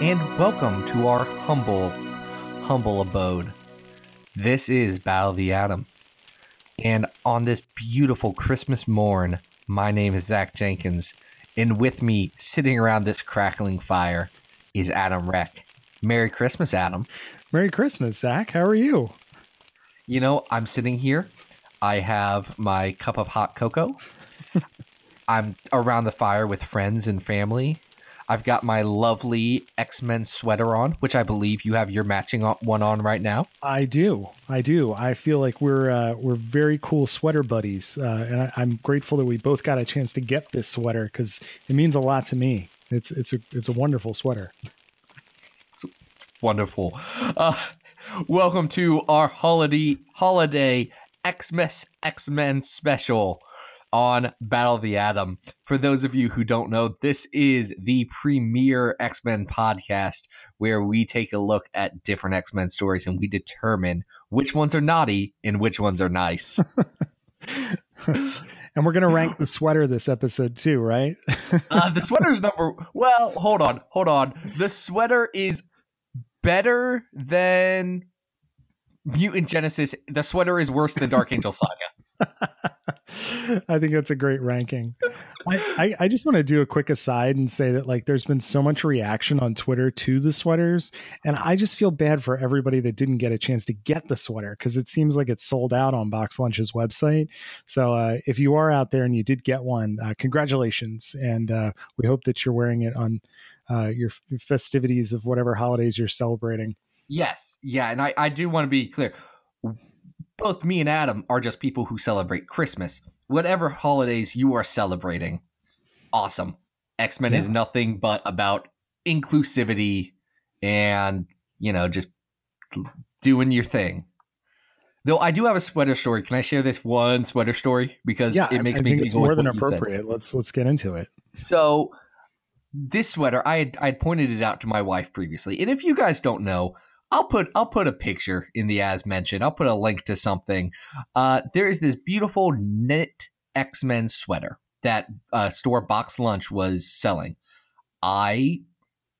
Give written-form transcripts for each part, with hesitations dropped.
and welcome to our humble abode. This is Battle of the Atom, and on this beautiful Christmas morn, my name is Zach Jenkins, and with me, sitting around this crackling fire, is Adam Reck. Merry Christmas, Adam. Merry Christmas, Zach. How are you? You know, I'm sitting here. I have my cup of hot cocoa. I'm around the fire with friends and family. I've got my lovely X-Men sweater on, which I believe you have your matching one on right now. I do. I feel like we're very cool sweater buddies, and I'm grateful that we both got a chance to get this sweater because it means a lot to me. It's a wonderful sweater. It's wonderful. Welcome to our holiday Xmas X-Men special on Battle of the Atom. For those of you who don't know, this is the premier X-Men podcast where we take a look at different X-Men stories and we determine which ones are naughty and which ones are nice. And we're going to rank the sweater this episode too, right? The sweater's number... Well, hold on. The sweater is better than Mutant Genesis. The sweater is worse than Dark Angel Saga. I think that's a great ranking. I just want to do a quick aside and say that like there's been so much reaction on Twitter to the sweaters, and I just feel bad for everybody that didn't get a chance to get the sweater because it seems like it's sold out on Box Lunch's website. So if you are out there and you did get one, congratulations, and we hope that you're wearing it on your festivities of whatever holidays you're celebrating. Yes, yeah, and I do want to be clear. Both me and Adam are just people who celebrate Christmas. Whatever holidays you are celebrating, awesome. X-Men is nothing but about inclusivity and, you know, just doing your thing. Though I do have a sweater story. Can I share this one sweater story? Because it makes me think it's more than appropriate. Let's get into it. So this sweater, I had pointed it out to my wife previously. And if you guys don't know, I'll put a picture in the as mentioned. I'll put a link to something. There is this beautiful knit X-Men sweater that store Box Lunch was selling. I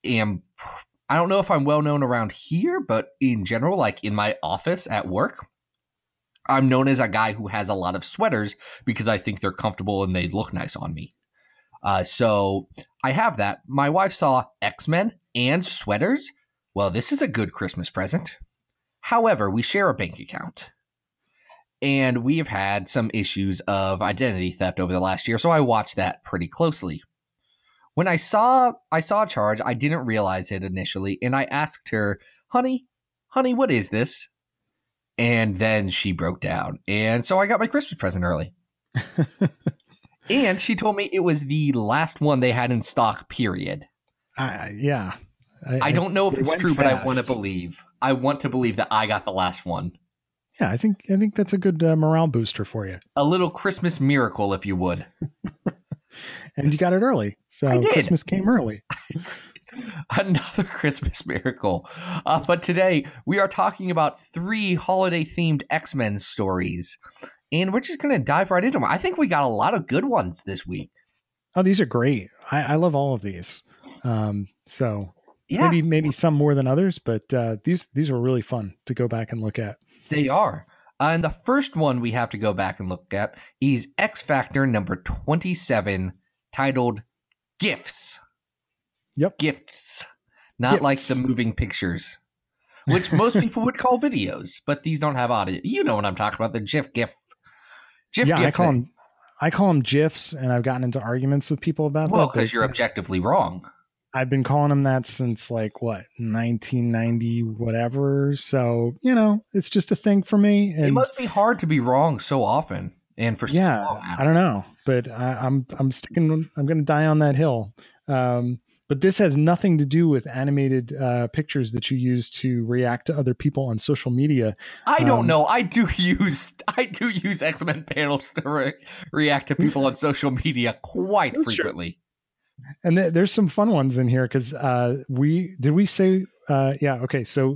don't know if I'm well known around here, but in general, like in my office at work, I'm known as a guy who has a lot of sweaters because I think they're comfortable and they look nice on me. So I have that. My wife saw X-Men and sweaters. Well, this is a good Christmas present. However, we share a bank account, and we have had some issues of identity theft over the last year, so I watched that pretty closely. When I saw a charge, I didn't realize it initially, and I asked her, honey, what is this? And then she broke down, and so I got my Christmas present early. And she told me it was the last one they had in stock, period. Yeah. I don't know if it's true, fast. But I want to believe that I got the last one. Yeah, I think that's a good morale booster for you. A little Christmas miracle, if you would. And you got it early, so Christmas came early. Another Christmas miracle. But today we are talking about 3 holiday-themed X-Men stories, and we're just going to dive right into them. I think we got a lot of good ones this week. Oh, these are great. I love all of these. So. Yeah. Maybe some more than others, but these were really fun to go back and look at. They are. And the first one we have to go back and look at is X-Factor number 27, titled Gifts. Yep. Gifts. Not like the moving pictures, which most people would call videos, but these don't have audio. You know what I'm talking about, the GIF. GIF I call them GIFs, and I've gotten into arguments with people about that. Well, because you're objectively wrong. I've been calling them that since 1990, whatever. So, you know, it's just a thing for me. And it must be hard to be wrong so often. And for so long. I don't know, but I'm going to die on that hill. But this has nothing to do with animated pictures that you use to react to other people on social media. I don't know. I do use X-Men panels to react to people on social media quite frequently. True. And there's some fun ones in here because So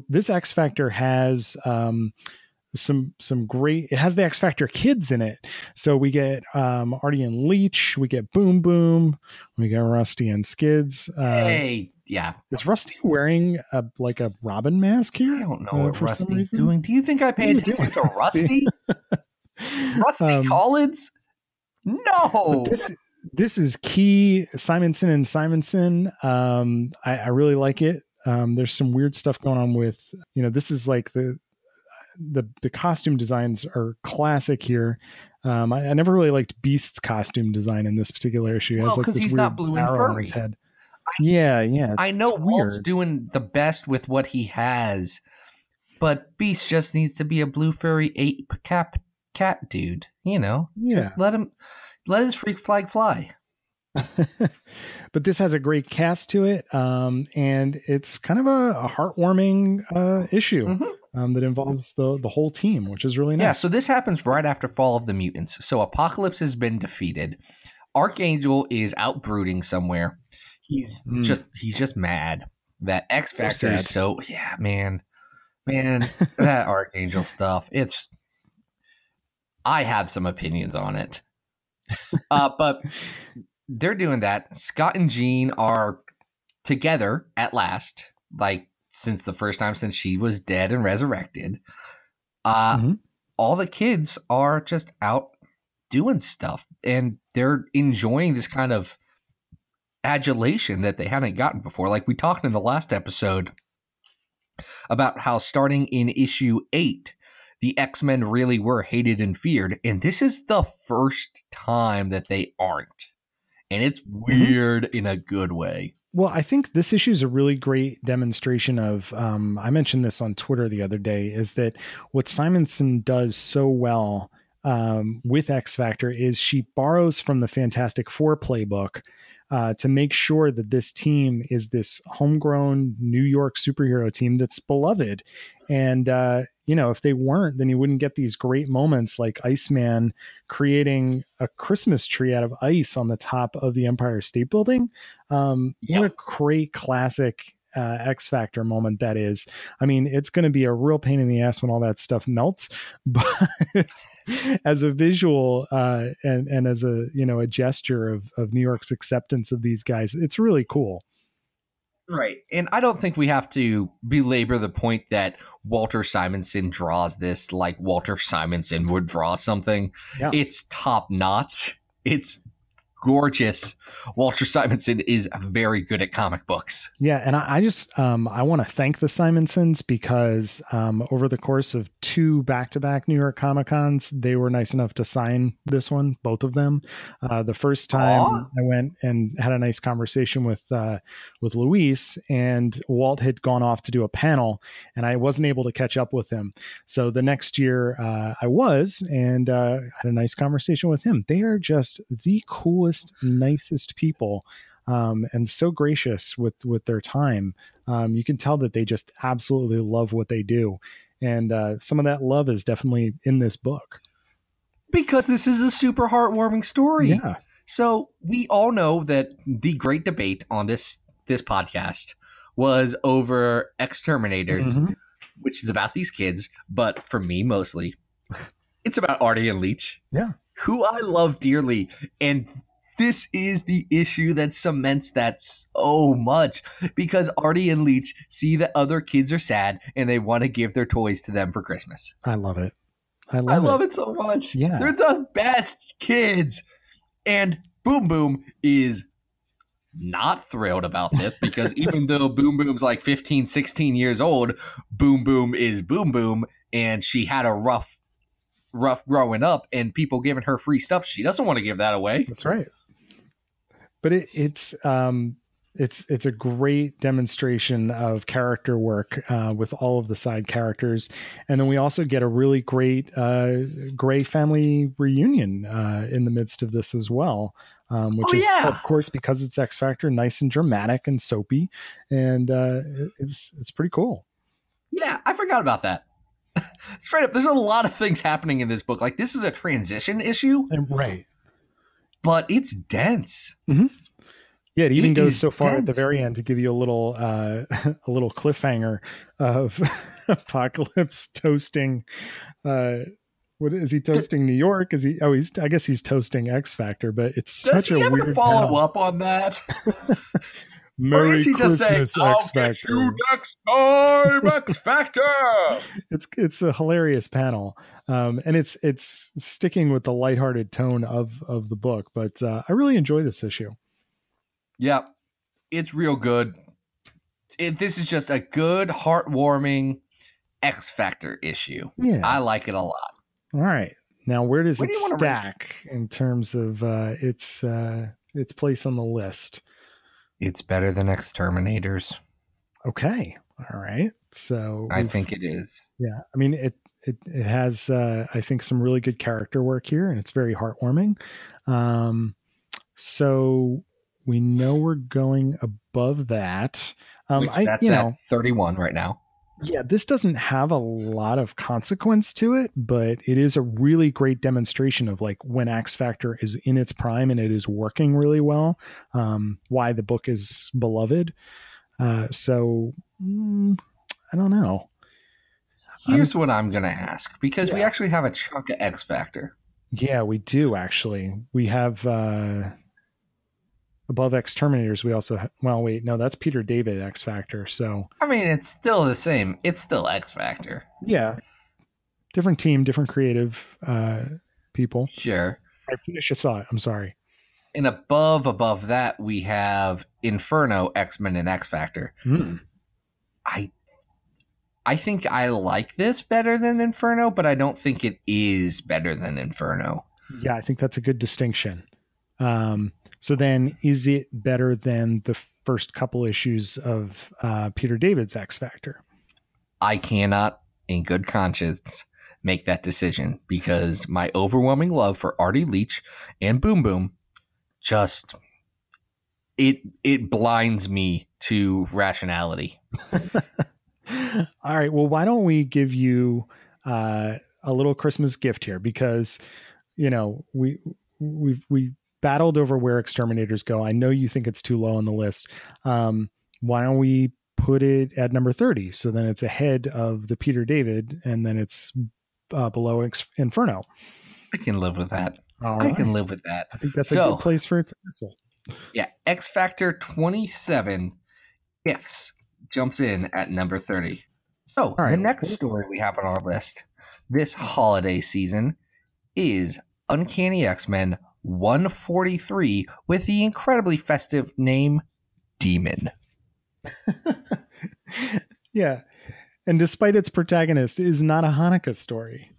this X Factor has some great. It has the X Factor kids in it. So we get Artie and Leech. We get Boom Boom. We get Rusty and Skids. Hey, yeah. Is Rusty wearing a Robin mask here? I don't know what Rusty's doing. Do you think I pay attention to Rusty? Rusty Collins? No. This is key. Simonson. I really like it. There's some weird stuff going on with, this is like the costume designs are classic here. I never really liked Beast's costume design in this particular issue. Well, because he's not blue and furry. On his head. Yeah. I know Walt's doing the best with what he has, but Beast just needs to be a blue furry ape cat dude. Yeah. Just let his freak flag fly. But this has a great cast to it, and it's kind of a heartwarming issue. Mm-hmm. That involves the whole team, which is really nice. Yeah, so this happens right after Fall of the Mutants. So Apocalypse has been defeated. Archangel is out brooding somewhere. He's just mad that X-Factor is so... Yeah, man, that Archangel stuff. I have some opinions on it. But they're doing that. Scott and Jean are together at last, since the first time since she was dead and resurrected. All the kids are just out doing stuff, and they're enjoying this kind of adulation that they hadn't gotten before. Like we talked in the last episode about how starting in issue 8, the X-Men really were hated and feared. And this is the first time that they aren't. And it's weird in a good way. Well, I think this issue is a really great demonstration of, I mentioned this on Twitter the other day, is that what Simonson does so well with X-Factor is she borrows from the Fantastic Four playbook to make sure that this team is this homegrown New York superhero team that's beloved. And, if they weren't, then you wouldn't get these great moments like Iceman creating a Christmas tree out of ice on the top of the Empire State Building. What a great classic X-Factor moment that is. I mean, it's going to be a real pain in the ass when all that stuff melts, but as a visual and as a gesture of New York's acceptance of these guys, it's really cool. Right. And I don't think we have to belabor the point that Walter Simonson draws this like Walter Simonson would draw something. Yeah. It's top notch. It's gorgeous. Walter Simonson is very good at comic books. Yeah. And I just I want to thank the Simonsons because over the course of 2 back-to-back New York Comic Cons, they were nice enough to sign this one, both of them. The first time I went and had a nice conversation with Luis, and Walt had gone off to do a panel and I wasn't able to catch up with him. So the next year I was and had a nice conversation with him. They are just the coolest, nicest people, and so gracious with their time. You can tell that they just absolutely love what they do, and some of that love is definitely in this book because this is a super heartwarming story. Yeah. So we all know that the great debate on this podcast was over X-Terminators, which is about these kids, but for me mostly, it's about Artie and Leech. Yeah, who I love dearly, and this is the issue that cements that so much because Artie and Leech see that other kids are sad and they want to give their toys to them for Christmas. I love it. I love it so much. Yeah. They're the best kids. And Boom Boom is not thrilled about this because even though Boom Boom's like 15, 16 years old, Boom Boom is Boom Boom, and she had a rough growing up and people giving her free stuff. She doesn't want to give that away. That's right. But it's a great demonstration of character work with all of the side characters. And then we also get a really great Gray family reunion in the midst of this as well. Which is, of course, because it's X-Factor, nice and dramatic and soapy. And it's pretty cool. Yeah, I forgot about that. Straight up, there's a lot of things happening in this book. Like, this is a transition issue. Right. But it's dense. Mm-hmm. Yeah, it even goes so far at the very end to give you a little cliffhanger of Apocalypse toasting. What is he toasting? New York? Is he? Oh, I guess he's toasting X Factor. But it's such a weird. Does he have to follow up on that? Merry Christmas, X-Factor. Next time, X-Factor. It's a hilarious panel. And it's sticking with the lighthearted tone of the book, but I really enjoy this issue. Yeah, it's real good. This is just a good, heartwarming X-Factor issue. Yeah. I like it a lot. All right. Now, where does it stack in terms of its place on the list? It's better than X-Terminators. Okay. All right. So I think it is. Yeah. I mean, it has, I think, some really good character work here, and it's very heartwarming. So we know we're going above that. That's 31 right now. Yeah, this doesn't have a lot of consequence to it, but it is a really great demonstration of like when X-Factor is in its prime and it is working really well, why the book is beloved. So I don't know. Here's what I'm going to ask, because we actually have a chunk of X-Factor. Yeah, we do actually. We have above X-Terminators, we also that's Peter David X-Factor. So I mean, it's still the same. It's still X-Factor. Yeah. Different team, different creative people. Sure. I finished a thought. I'm sorry. And above that, we have Inferno, X-Men, and X-Factor. Mm. I think I like this better than Inferno, but I don't think it is better than Inferno. Yeah, I think that's a good distinction. So then is it better than the first couple issues of Peter David's X-Factor? I cannot, in good conscience, make that decision because my overwhelming love for Artie, Leech, and Boom Boom just it blinds me to rationality. All right. Well, why don't we give you a little Christmas gift here? Because, you know, we battled over where X-Terminators go. I know you think it's too low on the list. Why don't we put it at number 30? So then it's ahead of the Peter David, and then it's below Inferno. I can live with that. Right. I can live with that. I think that's a good place for it to wrestle. Yeah. X-Factor 27 gifts jumps in at number 30. So right, the next story we have on our list this holiday season is Uncanny X-Men 143 with the incredibly festive name Demon. Yeah. And despite its protagonist, it is not a Hanukkah story.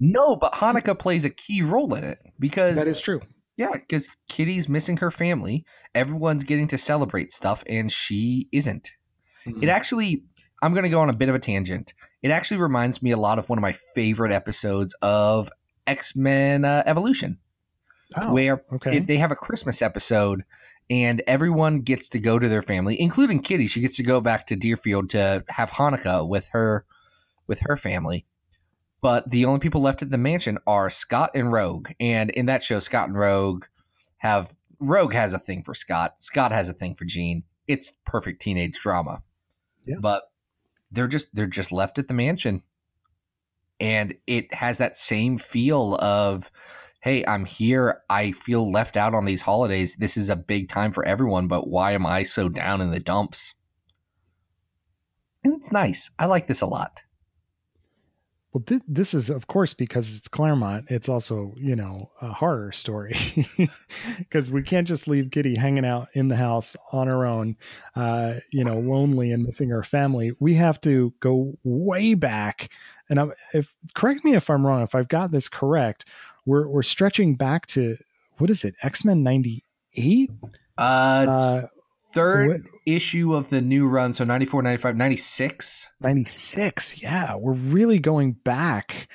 No, but Hanukkah plays a key role in it because that is true. Yeah, because Kitty's missing her family. Everyone's getting to celebrate stuff, and she isn't. Mm-hmm. It actually, I'm going to go on a bit of a tangent. It actually reminds me a lot of one of my favorite episodes of X-Men Evolution. Oh, where they have a Christmas episode and everyone gets to go to their family, including Kitty. She gets to go back to Deerfield to have Hanukkah with her family. But the only people left at the mansion are Scott and Rogue. And in that show, Scott and Rogue has a thing for Scott. Scott has a thing for Jean. It's perfect teenage drama. Yeah. But they're just left at the mansion. And it has that same feel of, hey, I'm here. I feel left out on these holidays. This is a big time for everyone, but why am I so down in the dumps? And it's nice. I like this a lot. Well, this is, of course, because it's Claremont. It's also, you know, a horror story because we can't just leave Kitty hanging out in the house on her own, you know, lonely and missing her family. We have to go way back. And correct me if I'm wrong, if I've got this correct, We're stretching back to, what is it, X-Men 98? Third issue of the new run, so 94, 95, 96. 96, yeah. We're really going back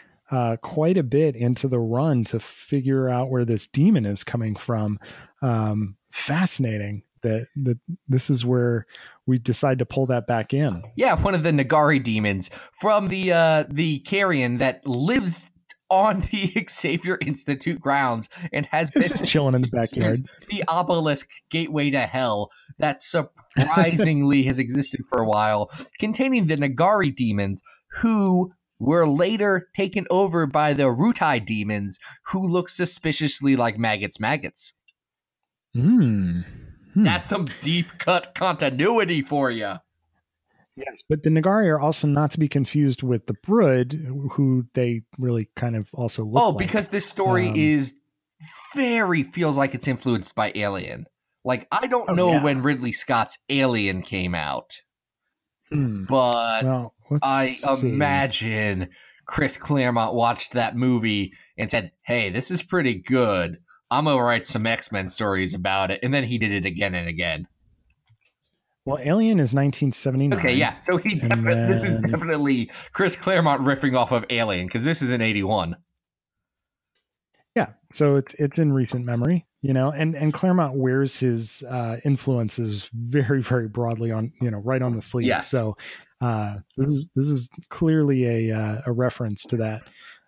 quite a bit into the run to figure out where this demon is coming from. Fascinating that this is where we decide to pull that back in. Yeah, one of the N'Garai demons from the carrion that lives on the Xavier Institute grounds and has been just chilling in the backyard. The obelisk gateway to hell that surprisingly has existed for a while, containing the N'Garai demons who were later taken over by the Rutai demons who look suspiciously like maggots. That's some deep cut continuity for you. Yes, but the N'Garai are also not to be confused with the Brood, who they really kind of also look like. Oh, because this story is very, feels like it's influenced by Alien. Like, I don't know when Ridley Scott's Alien came out, but well, I imagine Chris Claremont watched that movie and said, hey, this is pretty good. I'm going to write some X-Men stories about it. And then he did it again and again. Well, Alien is 1979. Okay, yeah. So he this is definitely Chris Claremont riffing off of Alien, because this is in 81. Yeah, so it's in recent memory, you know, and Claremont wears his influences very, very broadly on, you know, right on the sleeve. Yeah. So this is clearly a reference to that,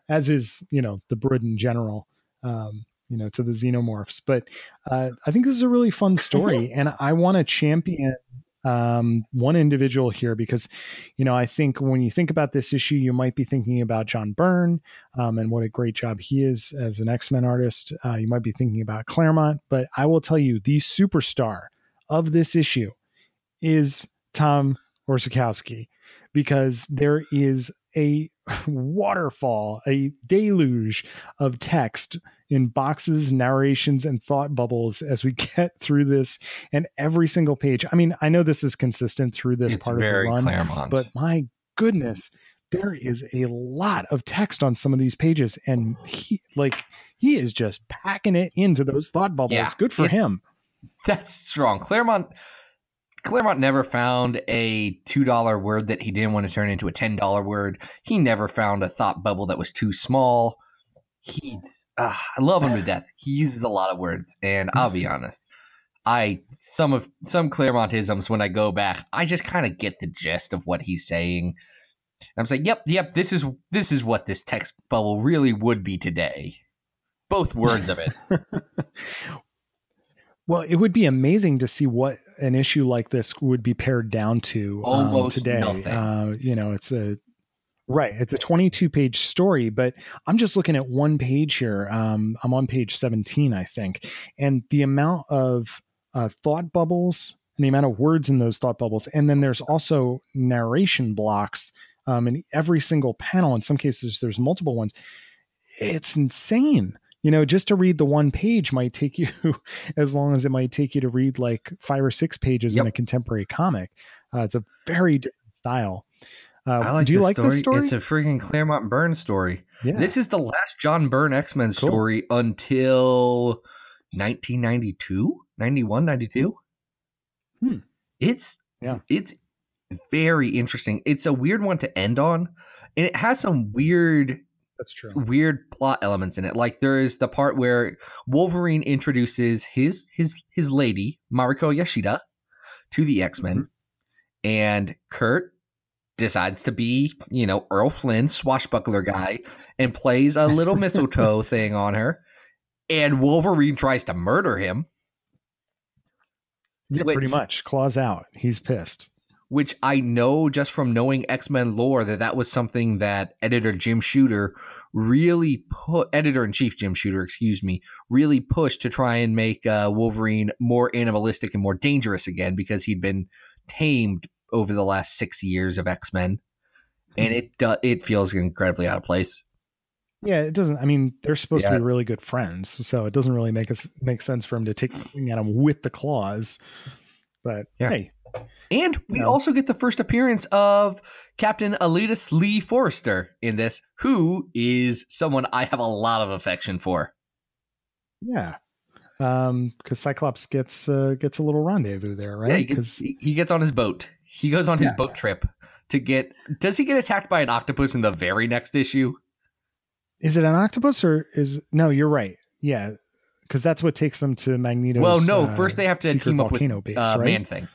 as is, you know, the Brood in general. You know, to the xenomorphs. But I think this is a really fun story. And I want to champion one individual here because, you know, I think when you think about this issue, you might be thinking about John Byrne and what a great job he is as an X-Men artist. You might be thinking about Claremont, but I will tell you the superstar of this issue is Tom Orzechowski, because there is a waterfall, a deluge of text in boxes, narrations, and thought bubbles as we get through this, and every single page. I mean, I know this is consistent through this part of the run, Claremont, but my goodness, there is a lot of text on some of these pages, and he is just packing it into those thought bubbles. Yeah, good for him. That's strong. Claremont never found a $2 word that he didn't want to turn into a $10 word. He never found a thought bubble that was too small. I love him to death. He uses a lot of words, and I'll be honest, some Claremontisms, when I go back, I just kind of get the gist of what he's saying. And I'm saying, yep, this is what this text bubble really would be today. Both words of it. Well, it would be amazing to see what an issue like this would be pared down to today. Nothing. You know, it's a 22-page story, but I'm just looking at one page here. I'm on page 17, I think. And the amount of thought bubbles and the amount of words in those thought bubbles. And then there's also narration blocks in every single panel. In some cases, there's multiple ones. It's insane. You know, just to read the one page might take you as long as it might take you to read like 5 or 6 pages in a contemporary comic. It's a very different style. Do you like this story? It's a freaking Claremont Byrne story. Yeah. This is the last John Byrne X-Men story until 1992, 91, 92. It's very interesting. It's a weird one to end on, and it has some weird plot elements in it. Like, there is the part where Wolverine introduces his lady, Mariko Yashida, to the X-Men, and Kurt decides to be, you know, Errol Flynn, swashbuckler guy, and plays a little mistletoe thing on her, and Wolverine tries to murder him. Yeah, pretty much. Claws out. He's pissed. Which I know just from knowing X-Men lore that was something that editor Jim Shooter really put, editor-in-chief Jim Shooter, excuse me, really pushed to try and make Wolverine more animalistic and more dangerous again, because he'd been tamed over the last 6 years of X-Men, and it feels incredibly out of place. Yeah, it doesn't. I mean, they're supposed to be really good friends, so it doesn't really make sense for him to take at him with the claws. But hey, and we also get the first appearance of Captain Aletas Lee Forrester in this, who is someone I have a lot of affection for. Yeah. Because Cyclops gets a little rendezvous there, right? Yeah, he gets on his boat. He goes on his boat trip to get... Does he get attacked by an octopus in the very next issue? Is it an octopus or is... No, you're right. Yeah, because that's what takes them to Magneto's... Well, no, first they have to team up with Man-Thing.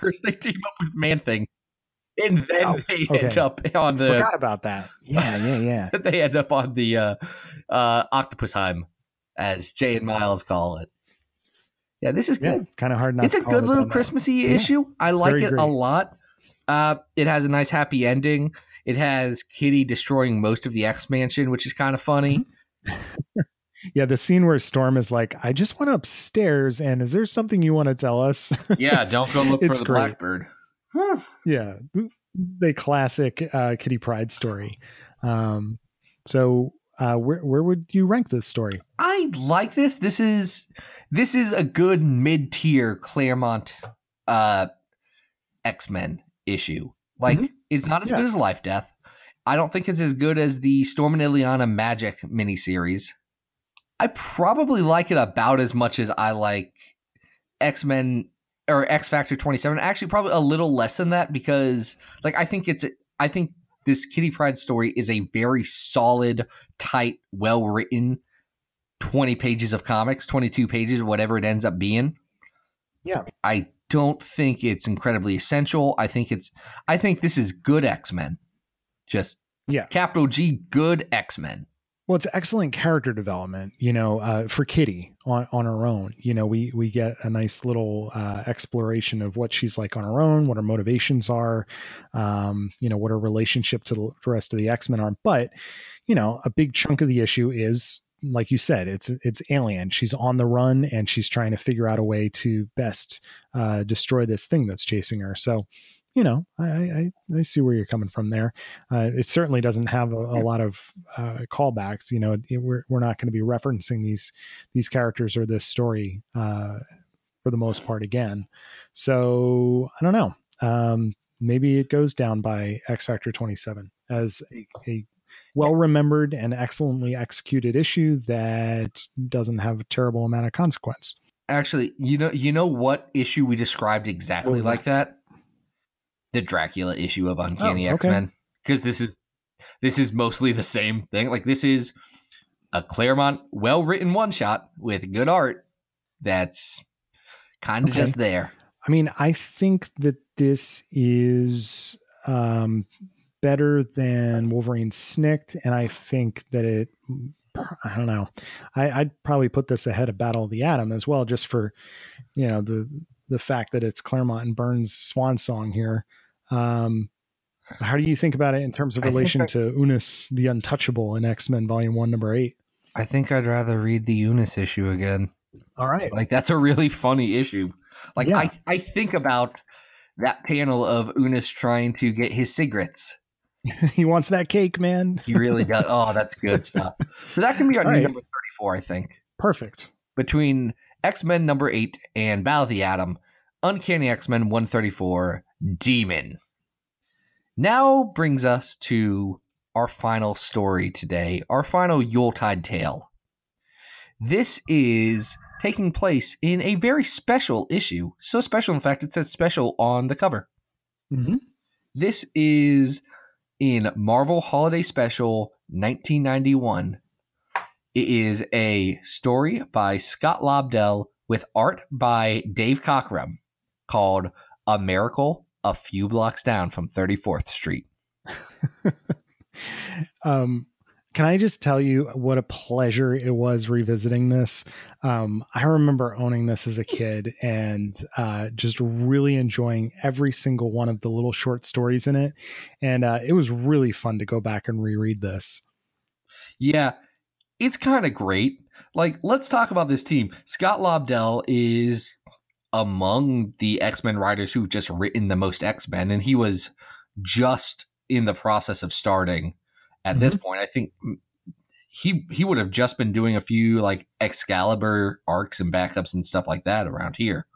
First they team up with Man-Thing. And then they end up on the... Forgot about that. Yeah. They end up on the Octopusheim, as Jay and Miles call it. Yeah, this is good. Kind of hard not to call it. It's a good little Christmassy issue. I like it a lot. It has a nice happy ending. It has Kitty destroying most of the X Mansion, which is kind of funny. Yeah, the scene where Storm is like, I just went upstairs, and is there something you want to tell us? Yeah, don't go look for the Blackbird. Yeah, the classic Kitty Pryde story. Where would you rank this story? I like this. This is a good mid-tier Claremont X-Men issue. Like, mm-hmm. It's not as good as Life Death. I don't think it's as good as the Storm and Ileana Magic miniseries. I probably like it about as much as I like X-Men or X-Factor 27. Actually, probably a little less than that because, like, I think this Kitty Pryde story is a very solid, tight, well-written 20 pages of comics, 22 pages, whatever it ends up being. Yeah. I don't think it's incredibly essential. I think this is good X-Men. Just capital G, good X-Men. Well, it's excellent character development, for Kitty on her own. We get a nice little exploration of what she's like on her own, what her motivations are, what her relationship to the rest of the X-Men are. But, a big chunk of the issue is, like you said, it's Alien. She's on the run and she's trying to figure out a way to best destroy this thing that's chasing her. So, I see where you're coming from there. It certainly doesn't have a lot of callbacks. We're not going to be referencing these characters or this story for the most part again. So I don't know. Maybe it goes down by X-Factor 27 as a well-remembered and excellently executed issue that doesn't have a terrible amount of consequence. Actually, you know what issue we described exactly like that? The Dracula issue of Uncanny X-Men, because this is mostly the same thing. Like, this is a Claremont well-written one-shot with good art that's kind of just there. I mean, I think that this is better than Wolverine Snicked, and I think that it, I don't know, I'd probably put this ahead of Battle of the Atom as well, just for the fact that it's Claremont and Byrne's swan song here. How do you think about it in terms of relation to Unus the Untouchable in X-Men Volume 1, number 8? I think I'd rather read the Unus issue again. All right, like, that's a really funny issue. Like, yeah. I think about that panel of Unus trying to get his cigarettes. He wants that cake, man. He really does. Oh, that's good stuff. So that can be our new number 34, I think. Perfect. Between X-Men number 8 and Battle of the Atom, Uncanny X-Men 134, Demon. Now brings us to our final story today, our final Yuletide tale. This is taking place in a very special issue. So special, in fact, it says special on the cover. Mm-hmm. This is in Marvel Holiday Special 1991. It is a story by Scott Lobdell with art by Dave Cockrum called A Miracle a Few Blocks Down from 34th Street. Can I just tell you what a pleasure it was revisiting this? I remember owning this as a kid and just really enjoying every single one of the little short stories in it. And it was really fun to go back and reread this. Yeah. It's kind of great. Like, let's talk about this team. Scott Lobdell is among the X-Men writers who've just written the most X-Men, and he was just in the process of starting at this point. I think he would have just been doing a few, like, Excalibur arcs and backups and stuff like that around here.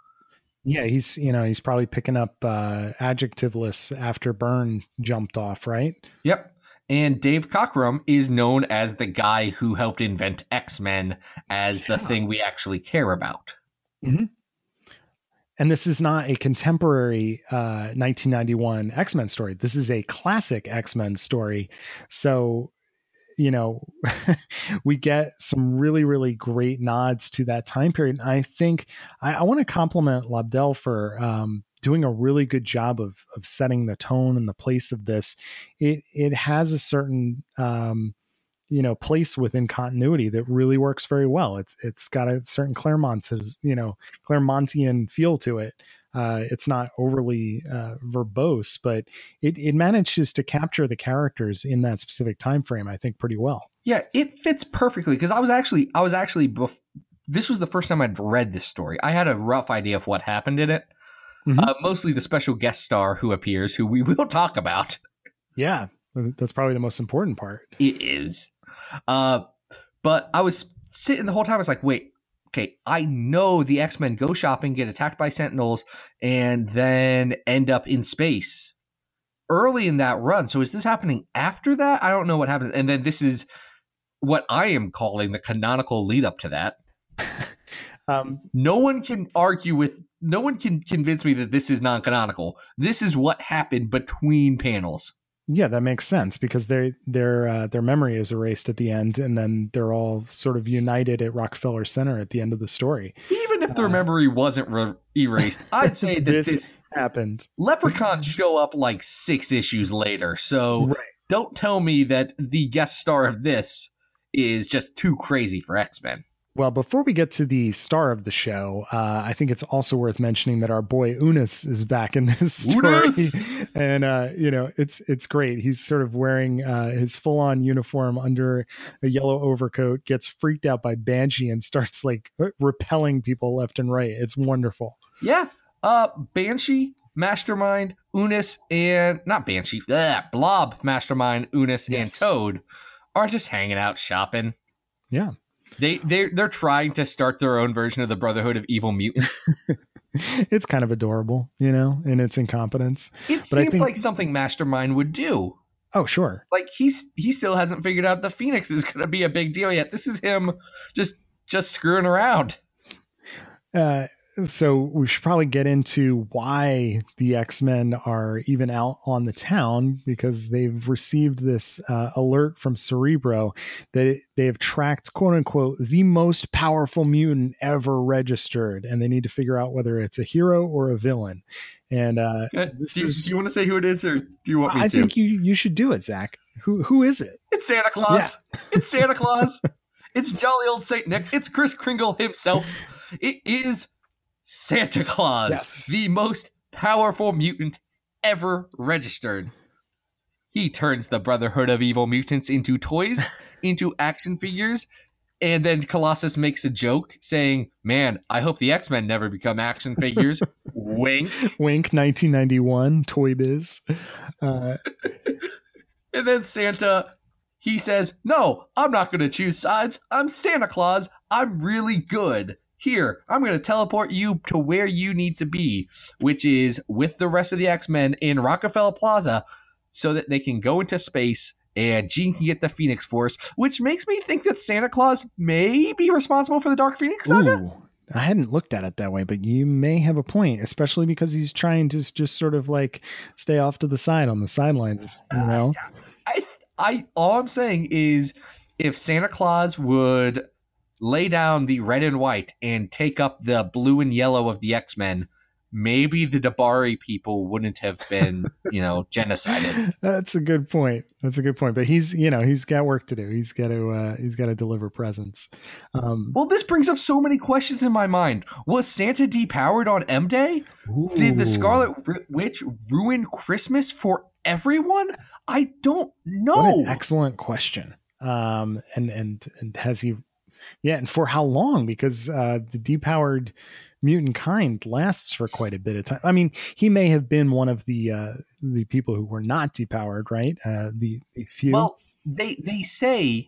Yeah, he's probably picking up adjective lists after Byrne jumped off, right? Yep. And Dave Cockrum is known as the guy who helped invent X-Men as the thing we actually care about. Mm-hmm. And this is not a contemporary 1991 X-Men story. This is a classic X-Men story. So, we get some really, really great nods to that time period. And I think I want to compliment Lobdell for doing a really good job of setting the tone and the place of this. It has a certain, place within continuity that really works very well. It's got a certain Claremontian feel to it. It's not overly verbose, but it manages to capture the characters in that specific time frame, I think, pretty well. Yeah, it fits perfectly, because I was actually this was the first time I'd read this story. I had a rough idea of what happened in it. Mm-hmm. Mostly the special guest star who appears, who we will talk about. Yeah, that's probably the most important part. It is. But I was sitting the whole time, I was like, wait, okay, I know the X-Men go shopping, get attacked by Sentinels, and then end up in space early in that run. So is this happening after that? I don't know what happens. And then this is what I am calling the canonical lead up to that. No one can convince me that this is non-canonical. This is what happened between panels. Yeah, that makes sense, because their memory is erased at the end, and then they're all sort of united at Rockefeller Center at the end of the story. Even if their memory wasn't erased, I'd say that this happened. Leprechauns show up like 6 issues later, so Don't tell me that the guest star of this is just too crazy for X-Men. Well, before we get to the star of the show, I think it's also worth mentioning that our boy Unus is back in this story. Unus! And, it's great. He's sort of wearing his full-on uniform under a yellow overcoat, gets freaked out by Banshee, and starts, like, repelling people left and right. It's wonderful. Yeah. Banshee, Mastermind, Unus, and... Not Banshee. Blob, Mastermind, Unus, yes. And Toad are just hanging out shopping. Yeah. They're trying to start their own version of the Brotherhood of Evil Mutants. It's kind of adorable, in its incompetence. It seems like something Mastermind would do. Oh, sure. Like he still hasn't figured out the Phoenix is going to be a big deal yet. This is him just screwing around. So we should probably get into why the X-Men are even out on the town, because they've received this alert from Cerebro that they have tracked, quote unquote, the most powerful mutant ever registered. And they need to figure out whether it's a hero or a villain. And do you want to say who it is, or do you want me to? I think you should do it, Zach. Who is it? It's Santa Claus. Yeah. It's Santa Claus. It's jolly old Saint Nick. It's Chris Kringle himself. It is Santa Claus, yes. The most powerful mutant ever registered. He turns the Brotherhood of Evil Mutants into toys, into action figures, and then Colossus makes a joke saying, man, I hope the X-Men never become action figures. Wink. Wink, 1991, Toy Biz. And then Santa, he says, no, I'm not going to choose sides. I'm Santa Claus. I'm really good. Here, I'm going to teleport you to where you need to be, which is with the rest of the X-Men in Rockefeller Plaza, so that they can go into space and Jean can get the Phoenix Force, which makes me think that Santa Claus may be responsible for the Dark Phoenix saga. Ooh, I hadn't looked at it that way, but you may have a point, especially because he's trying to just sort of like stay off to the side on the sidelines, All I'm saying is, if Santa Claus would lay down the red and white and take up the blue and yellow of the X-Men, maybe the Dabari people wouldn't have been, genocided. That's a good point. But he's got work to do. He's got to deliver presents. Well, this brings up so many questions in my mind. Was Santa depowered on M-Day? Ooh. Did the Scarlet Witch ruin Christmas for everyone? I don't know. What an excellent question. And has he... Yeah, and for how long? Because the depowered mutant kind lasts for quite a bit of time. I mean, he may have been one of the people who were not depowered, right? The few. Well, they say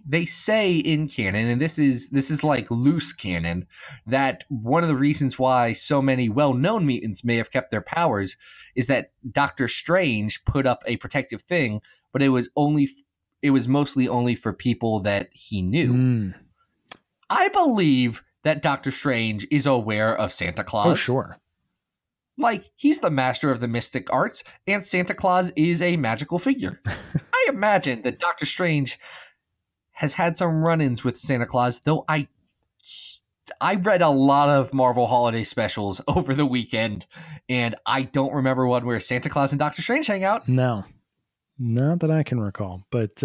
in canon, and this is like loose canon, that one of the reasons why so many well-known mutants may have kept their powers is that Doctor Strange put up a protective thing, but it was mostly only for people that he knew. Mm. I believe that Doctor Strange is aware of Santa Claus. Oh, sure. Like, he's the master of the mystic arts, and Santa Claus is a magical figure. I imagine that Doctor Strange has had some run-ins with Santa Claus, though I read a lot of Marvel holiday specials over the weekend, and I don't remember one where Santa Claus and Doctor Strange hang out. No. Not that I can recall, but...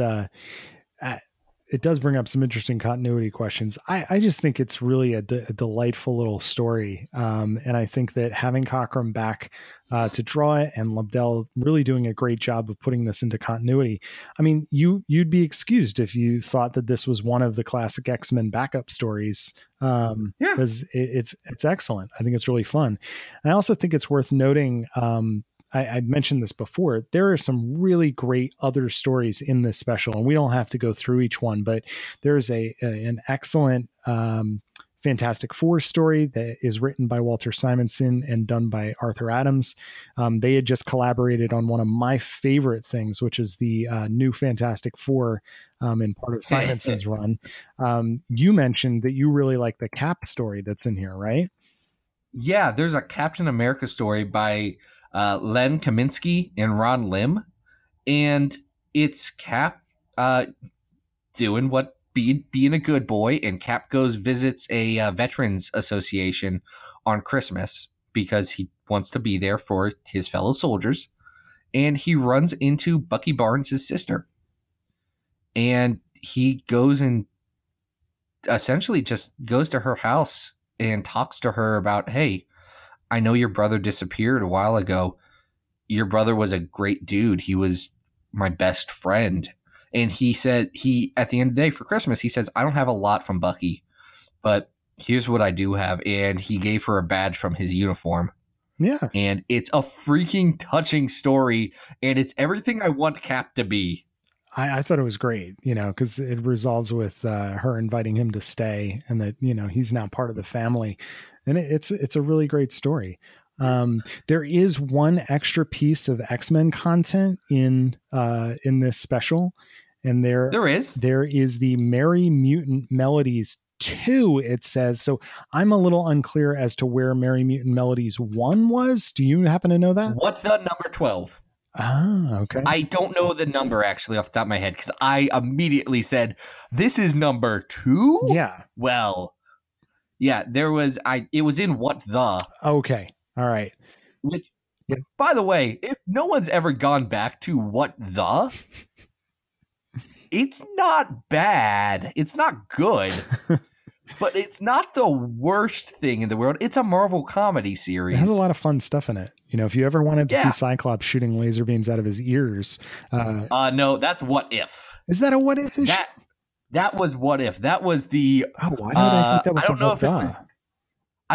it does bring up some interesting continuity questions. I just think it's really a delightful little story. And I think that having Cockrum back to draw it, and Lobdell really doing a great job of putting this into continuity. I mean, you'd be excused if you thought that this was one of the classic X-Men backup stories. Because it's excellent. I think it's really fun. And I also think it's worth noting, I mentioned this before, there are some really great other stories in this special, and we don't have to go through each one, but there's an excellent Fantastic Four story that is written by Walter Simonson and done by Arthur Adams. They had just collaborated on one of my favorite things, which is the new Fantastic Four in part of Simonson's run. You mentioned that you really like the Cap story that's in here, right? Yeah, there's a Captain America story by Len Kaminsky and Ron Lim, and it's Cap doing what being a good boy, and Cap goes visits a Veterans Association on Christmas because he wants to be there for his fellow soldiers, and he runs into Bucky Barnes' sister, and he goes and essentially just goes to her house and talks to her about, hey, I know your brother disappeared a while ago. Your brother was a great dude. He was my best friend. And he said, at the end of the day for Christmas, he says, I don't have a lot from Bucky, but here's what I do have. And he gave her a badge from his uniform. Yeah. And it's a freaking touching story. And it's everything I want Cap to be. I thought it was great, you know, because it resolves with her inviting him to stay, and that, you know, he's now part of the family. And it's a really great story. There is one extra piece of X-Men content in this special, and there is the Merry Mutant Melodies 2, it says. So I'm a little unclear as to where Merry Mutant Melodies 1 was. Do you happen to know that? What's the number 12? Ah, okay. I don't know the number actually off the top of my head, because I immediately said, this is number 2? Yeah. Well, yeah, it was in What the. Okay. All right. Which, by the way, if no one's ever gone back to What the, it's not bad. It's not good, but it's not the worst thing in the world. It's a Marvel comedy series. It has a lot of fun stuff in it. You know, if you ever wanted to see Cyclops shooting laser beams out of his ears. No, that's What If. Is that a What If issue? That was What If. That was the... Oh, why did I think that was I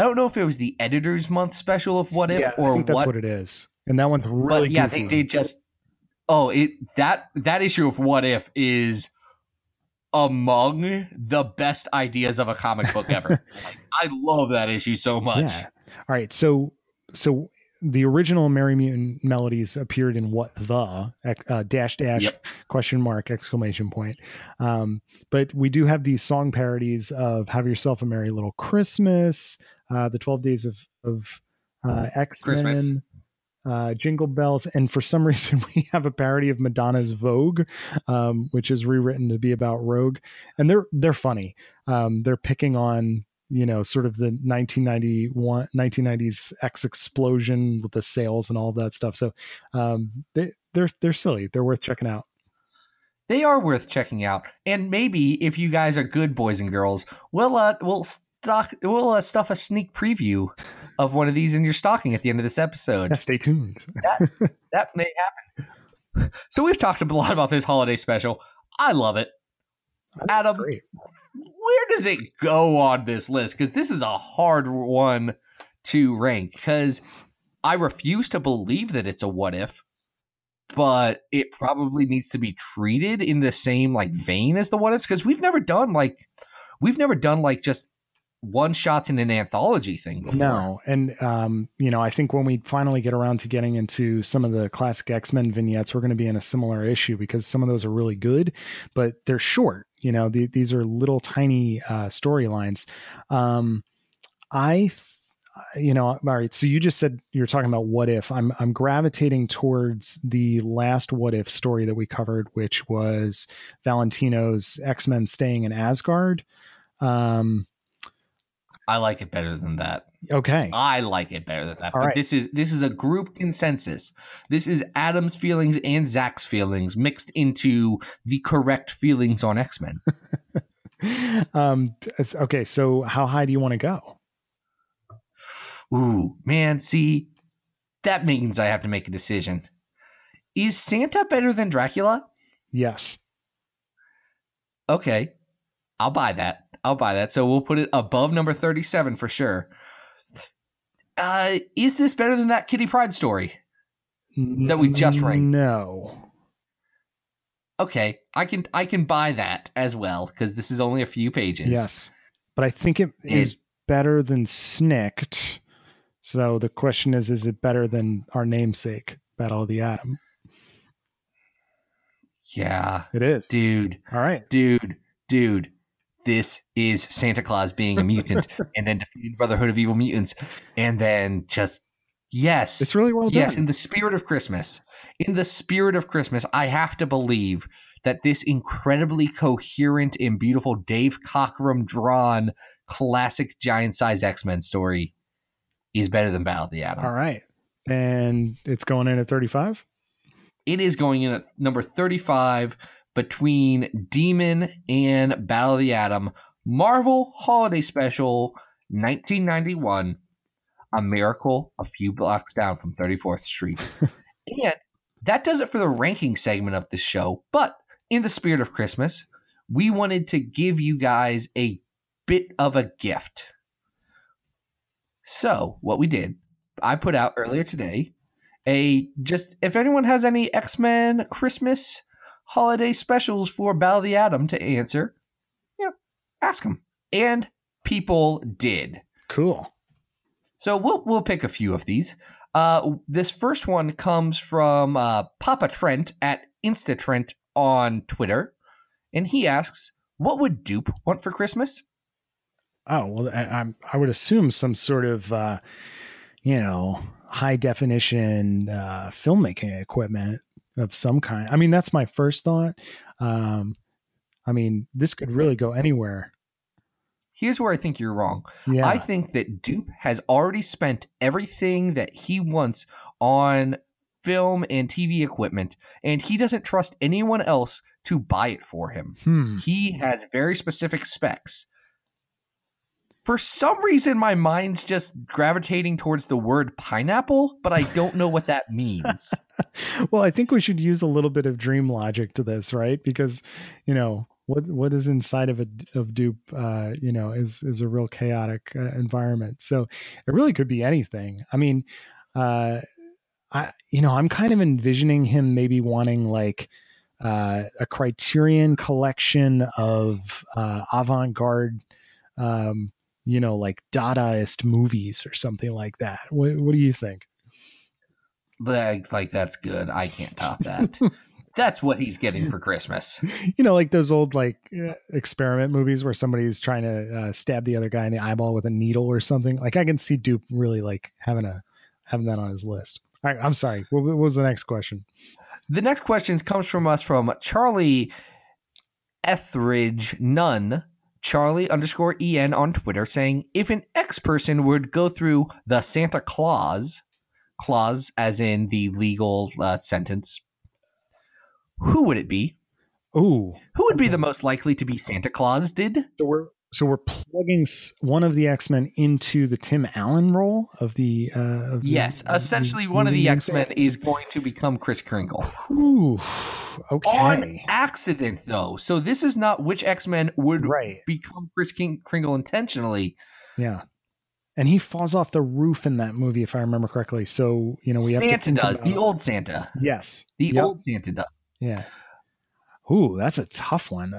don't know if it was the Editor's Month special of What If, or I think that's what it is. And that one's really good. Yeah, they just... Oh, that issue of What If is among the best ideas of a comic book ever. I love that issue so much. Yeah. All right, so the original Merry Mutant Melodies appeared in What the $! But we do have these song parodies of Have Yourself a Merry Little Christmas, the 12 Days of X-Men, Christmas, Jingle Bells. And for some reason we have a parody of Madonna's Vogue, which is rewritten to be about Rogue. And they're funny. They're picking on, you know, sort of the 1990s X explosion with the sales and all of that stuff. So they're silly. They're worth checking out. They are worth checking out. And maybe if you guys are good boys and girls, we'll stuff a sneak preview of one of these in your stocking at the end of this episode. Yeah, stay tuned. that may happen. So we've talked a lot about this holiday special. I love it. Adam, great. Where does it go on this list? Because this is a hard one to rank, because I refuse to believe that it's a What If, but it probably needs to be treated in the same vein as the What Ifs, because we've never done just one shots in an anthology thing before. No. And I think when we finally get around to getting into some of the classic X-Men vignettes, we're going to be in a similar issue, because some of those are really good, but they're short. You know, these are little tiny storylines. All right. So you just said you're talking about What If. I'm gravitating towards the last What If story that we covered, which was Valentino's X-Men staying in Asgard. I like it better than that. Okay. I like it better than that. All right. This is a group consensus. This is Adam's feelings and Zach's feelings mixed into the correct feelings on X-Men. Okay, so how high do you want to go? Ooh, man, see, that means I have to make a decision. Is Santa better than Dracula? Yes. Okay, I'll buy that. So we'll put it above number 37 for sure. Is this better than that Kitty Pryde story that we just ranked? No. Okay, I can buy that as well because this is only a few pages. Yes, but I think it is better than Snicked. So the question is it better than our namesake, Battle of the Atom? Yeah, it is, dude. All right, dude. This is Santa Claus being a mutant and then defeating the Brotherhood of Evil Mutants. And then just, yes. It's really well done. Yes, in the spirit of Christmas. In the spirit of Christmas, I have to believe that this incredibly coherent and beautiful Dave Cockrum drawn classic giant size X-Men story is better than Battle of the Atom. All right. And it's going in at 35? It is going in at number 35. Between Demon and Battle of the Atom, Marvel Holiday Special 1991, A Miracle a Few Blocks Down from 34th Street. And that does it for the ranking segment of the show. But in the spirit of Christmas, we wanted to give you guys a bit of a gift. So what we did, I put out earlier today, if anyone has any X-Men Christmas holiday specials for Battle of the Atom to answer, ask them. And people did. Cool. So we'll pick a few of these. This first one comes from Papa Trent at InstaTrent on Twitter. And he asks, what would Dupe want for Christmas? Oh, well, I would assume some sort of, high definition filmmaking equipment of some kind. I mean, that's my first thought. I mean, this could really go anywhere. Here's where I think you're wrong. Yeah. I think that Dupe has already spent everything that he wants on film and TV equipment, and he doesn't trust anyone else to buy it for him. He has very specific specs. For some reason, my mind's just gravitating towards the word pineapple, but I don't know what that means. Well, I think we should use a little bit of dream logic to this, right? Because, what is inside of Dupe, is a real chaotic environment. So it really could be anything. I mean, I'm kind of envisioning him maybe wanting like a Criterion collection of avant-garde, like Dadaist movies or something like that. What do you think? Like that's good. I can't top that. That's what he's getting for Christmas. Like those old experiment movies where somebody's trying to stab the other guy in the eyeball with a needle or something. Like I can see Dupe really like having that on his list. All right, I'm sorry. What was the next question? The next question comes from Charlie Etheridge Nunn. Charlie _EN on Twitter saying, if an X person would go through the Santa Claus as in the legal sentence, who would it be? Ooh. Who would be the most likely to be Santa Claus did? So we're plugging one of the X-Men into the Tim Allen role of the... yes, essentially one of the X-Men is going to become Chris Kringle. Ooh, okay. On accident, though. So this is not which X-Men would become Chris Kringle intentionally. Yeah. And he falls off the roof in that movie, if I remember correctly. So, we have Santa does. The old Santa. Yes. The old Santa does. Yeah. Ooh, that's a tough one.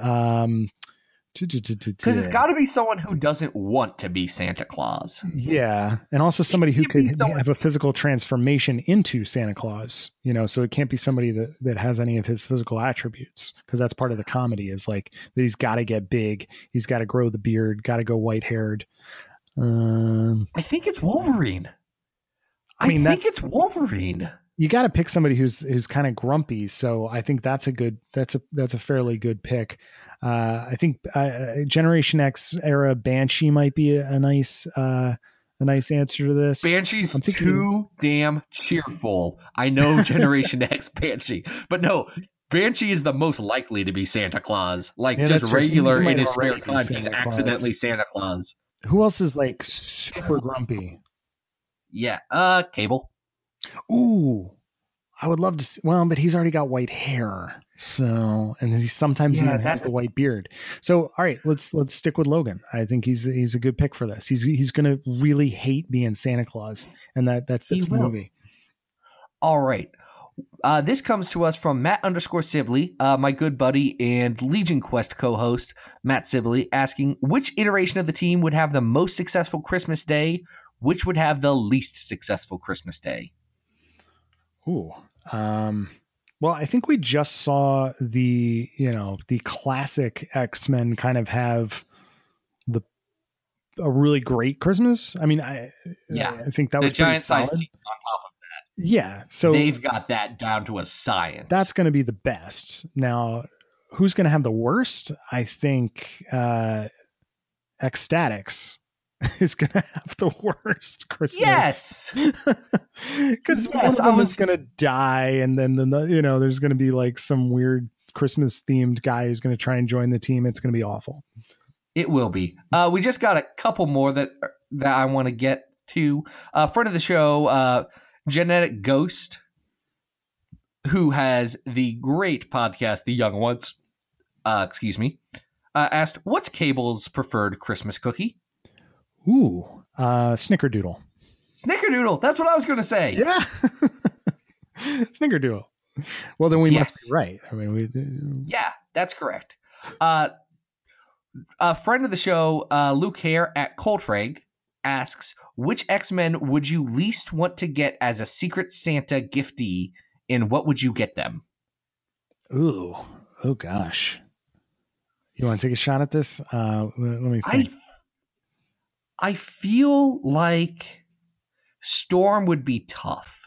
Because it's got to be someone who doesn't want to be Santa Claus. Yeah, and also somebody who could have a physical transformation into Santa Claus. So it can't be somebody that has any of his physical attributes, because that's part of the comedy is like that he's got to get big, he's got to grow the beard, got to go white haired. I think it's Wolverine. You got to pick somebody who's kind of grumpy. So I think that's a fairly good pick. I think Generation X era Banshee might be a nice a nice answer to this. Banshee's too damn cheerful. I know Generation X Banshee, but no, Banshee is the most likely to be Santa Claus. Like, yeah, just regular in his spare time, he's accidentally Santa Claus. Who else is like super grumpy? Yeah, Cable. Ooh, I would love to see. Well, but he's already got white hair, so, and he sometimes even has the white beard. So, all right, let's stick with Logan. I think he's a good pick for this. He's gonna really hate being Santa Claus, and that fits the movie. All right. This comes to us from Matt_Sibley, my good buddy and Legion Quest co-host, Matt Sibley, asking, which iteration of the team would have the most successful Christmas Day? Which would have the least successful Christmas Day? Ooh. Well, I think we just saw the classic X-Men kind of have a really great Christmas. I mean, I think that was pretty solid. Giant-sized team on top of that. Yeah. So they've got that down to a science. That's going to be the best. Now, who's going to have the worst? I think Ecstatics is going to have the worst Christmas. Yes. Because one is going to die. And then there's going to be like some weird Christmas themed guy who's going to try and join the team. It's going to be awful. It will be. We just got a couple more that I want to get to. Friend of the show, Genetic Ghost, who has the great podcast, The Young Ones, asked, what's Cable's preferred Christmas cookie? Ooh, Snickerdoodle. Snickerdoodle. That's what I was going to say. Yeah. Snickerdoodle. Well, then we must be right. I mean, yeah, that's correct. A friend of the show, Luke Hare at Coltreg, asks, which X-Men would you least want to get as a Secret Santa giftee, and what would you get them? Ooh. Oh, gosh. You want to take a shot at this? Let me think. I feel like Storm would be tough.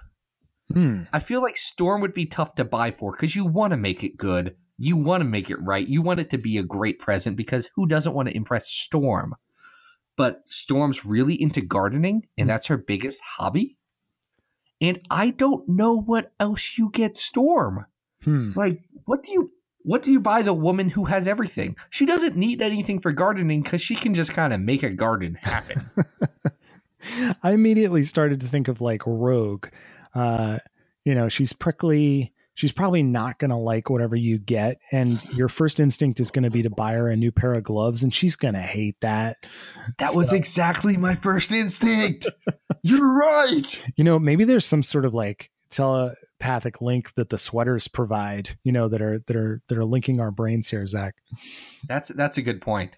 I feel like Storm would be tough to buy for because you want to make it good. You want to make it right. You want it to be a great present because who doesn't want to impress Storm? But Storm's really into gardening, and that's her biggest hobby. And I don't know what else you get Storm. Like, what do you buy the woman who has everything? She doesn't need anything for gardening because she can just kind of make a garden happen. I immediately started to think of like Rogue. She's prickly. She's probably not going to like whatever you get. And your first instinct is going to be to buy her a new pair of gloves. And she's going to hate that. That was exactly my first instinct. You're right. Maybe there's some sort of like telepathic link that the sweaters provide, that are linking our brains here, Zach. That's a good point.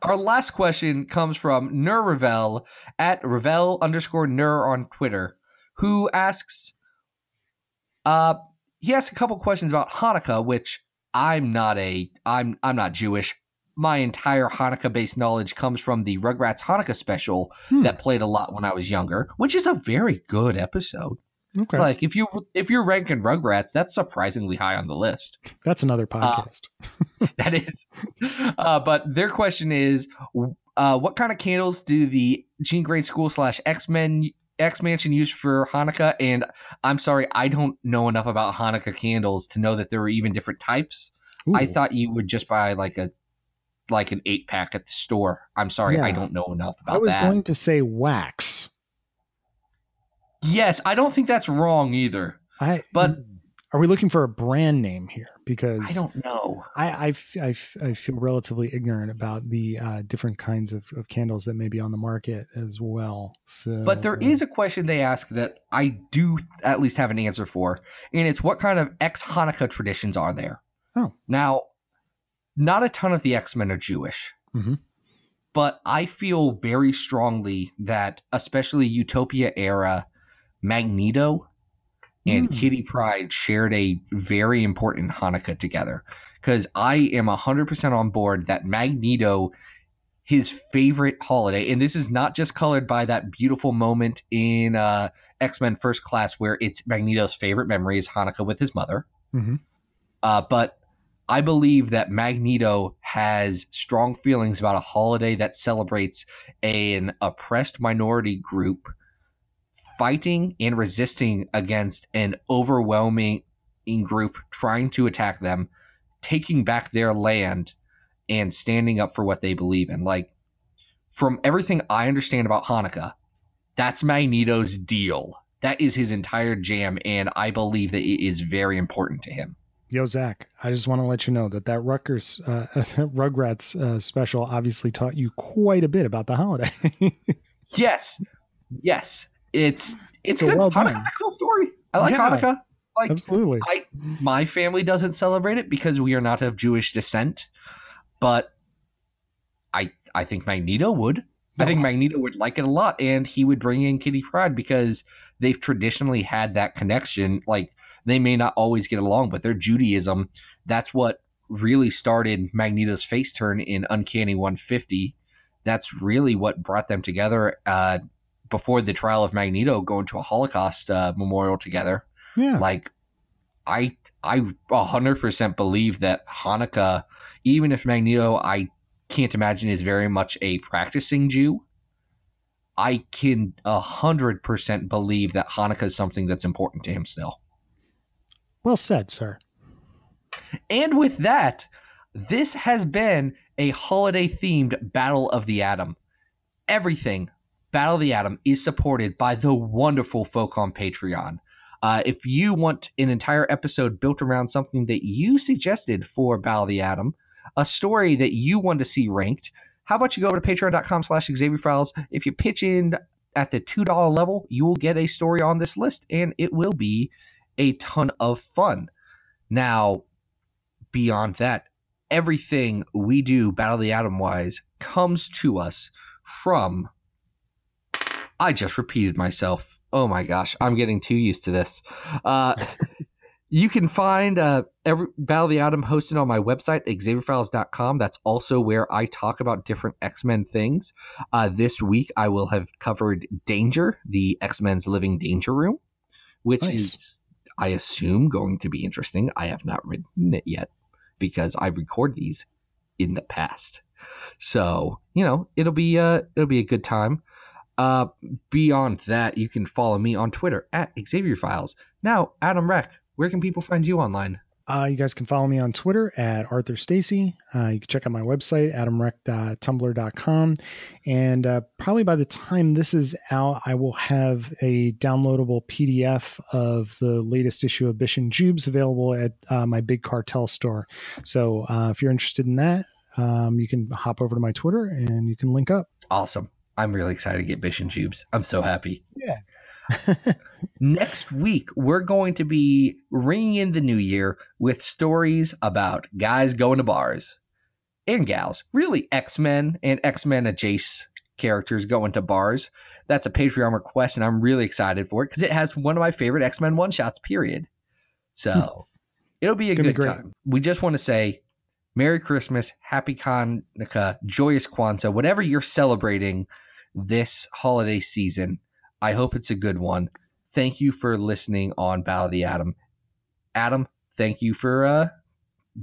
Our last question comes from Nur Revel at Revel_Nur on Twitter, who asks, he asked a couple questions about Hanukkah, which I'm not Jewish. My entire Hanukkah-based knowledge comes from the Rugrats Hanukkah special that played a lot when I was younger, which is a very good episode. Okay. Like if you're ranking Rugrats, that's surprisingly high on the list. That's another podcast. That is. But their question is, what kind of candles do the Jean Grey School / X-Men X-Mansion use for Hanukkah? And I'm sorry, I don't know enough about Hanukkah candles to know that there were even different types. Ooh. I thought you would just buy like an 8-pack at the store. I'm sorry, yeah. I don't know enough about that. I was going to say wax. Yes, I don't think that's wrong either. But are we looking for a brand name here? Because I don't know. I feel relatively ignorant about the different kinds of candles that may be on the market as well. So, but there is a question they ask that I do at least have an answer for, and it's what kind of ex-Hanukkah traditions are there? Oh. Now, not a ton of the X-Men are Jewish. Mm-hmm. But I feel very strongly that especially Utopia era Magneto and Kitty Pryde shared a very important Hanukkah together, because I am 100% on board that Magneto, his favorite holiday, and this is not just colored by that beautiful moment in X-Men First Class where it's Magneto's favorite memory is Hanukkah with his mother, but I believe that Magneto has strong feelings about a holiday that celebrates an oppressed minority group fighting and resisting against an overwhelming group trying to attack them, taking back their land, and standing up for what they believe in. Like, from everything I understand about Hanukkah, that's Magneto's deal. That is his entire jam, and I believe that it is very important to him. Yo, Zach, I just want to let you know that Rugrats special obviously taught you quite a bit about the holiday. Yes. It's good. Well done. Hanukkah's a cool story. I like Hanukkah. Like, absolutely. My family doesn't celebrate it because we are not of Jewish descent, but I think Magneto would. I think Magneto would like it a lot, and he would bring in Kitty Pryde because they've traditionally had that connection. Like, they may not always get along, but their Judaism, that's what really started Magneto's face turn in Uncanny 150. That's really what brought them together before the trial of Magneto, going to a Holocaust memorial together. Yeah. Like, I 100% believe that Hanukkah, even if Magneto, I can't imagine, is very much a practicing Jew, I can 100% believe that Hanukkah is something that's important to him still. Well said, sir. And with that, this has been a holiday-themed Battle of the Atom. Everything Battle of the Atom is supported by the wonderful folk on Patreon. If you want an entire episode built around something that you suggested for Battle of the Atom, a story that you want to see ranked, how about you go over to patreon.com/XavierFiles. If you pitch in at the $2 level, you will get a story on this list, and it will be a ton of fun. Now, beyond that, everything we do Battle of the Atom-wise comes to us from... I just repeated myself. Oh my gosh, I'm getting too used to this. You can find every Battle of the Atom hosted on my website, xavierfiles.com. That's also where I talk about different X-Men things. This week, I will have covered Danger, the X-Men's Living Danger Room, which is, I assume, going to be interesting. I have not written it yet because I record these in the past. So, you know, it'll be a good time. Beyond that, you can follow me on Twitter at XavierFiles. Now, Adam Reck, where can people find you online? You guys can follow me on Twitter at Arthur Stacey. You can check out my website, adamreck.tumblr.com. And probably by the time this is out, I will have a downloadable PDF of the latest issue of Bish and Jubes available at my Big Cartel store. So if you're interested in that, you can hop over to my Twitter and you can link up. Awesome. I'm really excited to get Bish and Jubes. I'm so happy. Yeah. Next week, we're going to be ringing in the new year with stories about guys going to bars and gals, really X-Men and X-Men adjacent characters going to bars. That's a Patreon request, and I'm really excited for it because it has one of my favorite X-Men one-shots, period. So it'll be a good time. We just want to say Merry Christmas, Happy Hanukkah, Joyous Kwanzaa, whatever you're celebrating this holiday season. I hope it's a good one. Thank you for listening on Battle of the Atom. Adam, thank you for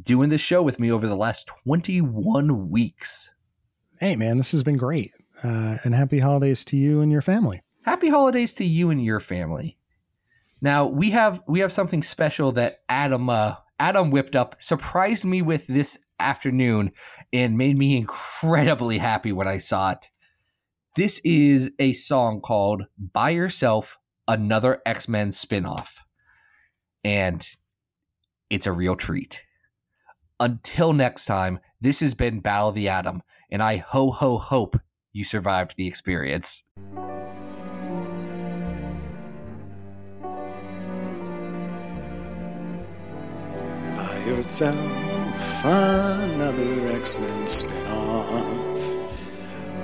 doing this show with me over the last 21 weeks. Hey, man, this has been great. And happy holidays to you and your family. Happy holidays to you and your family. Now, we have something special that Adam whipped up, surprised me with this afternoon, and made me incredibly happy when I saw it. This is a song called By Yourself, Another X-Men Spinoff. And it's a real treat. Until next time, this has been Battle of the Atom, and I hope you survived the experience. By yourself, another X-Men spinoff.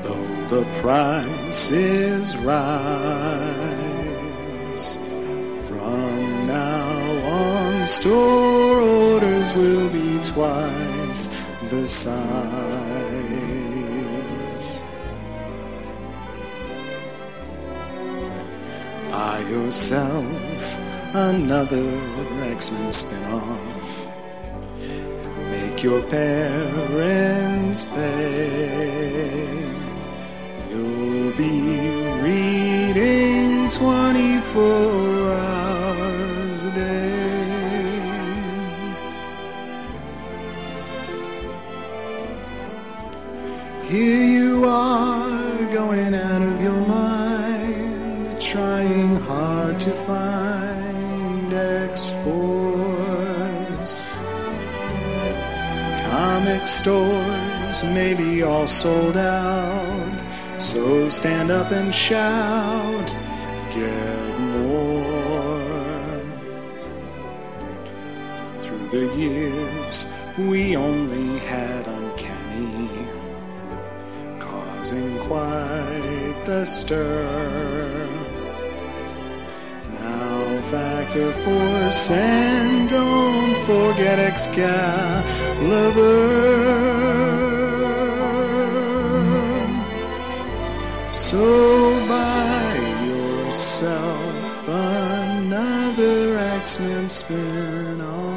Though the price is rise, from now on store orders will be twice the size. Buy yourself another X-Men spinoff. make your parents pay. You'll be reading 24 hours a day. Here you are, going out of your mind, trying hard to find X-Force. Comic stores may be all sold out, so stand up and shout, get more. Through the years, we only had Uncanny, causing quite the stir. Now Factor Force, and don't forget Excalibur. So buy yourself another X-Men spin-off.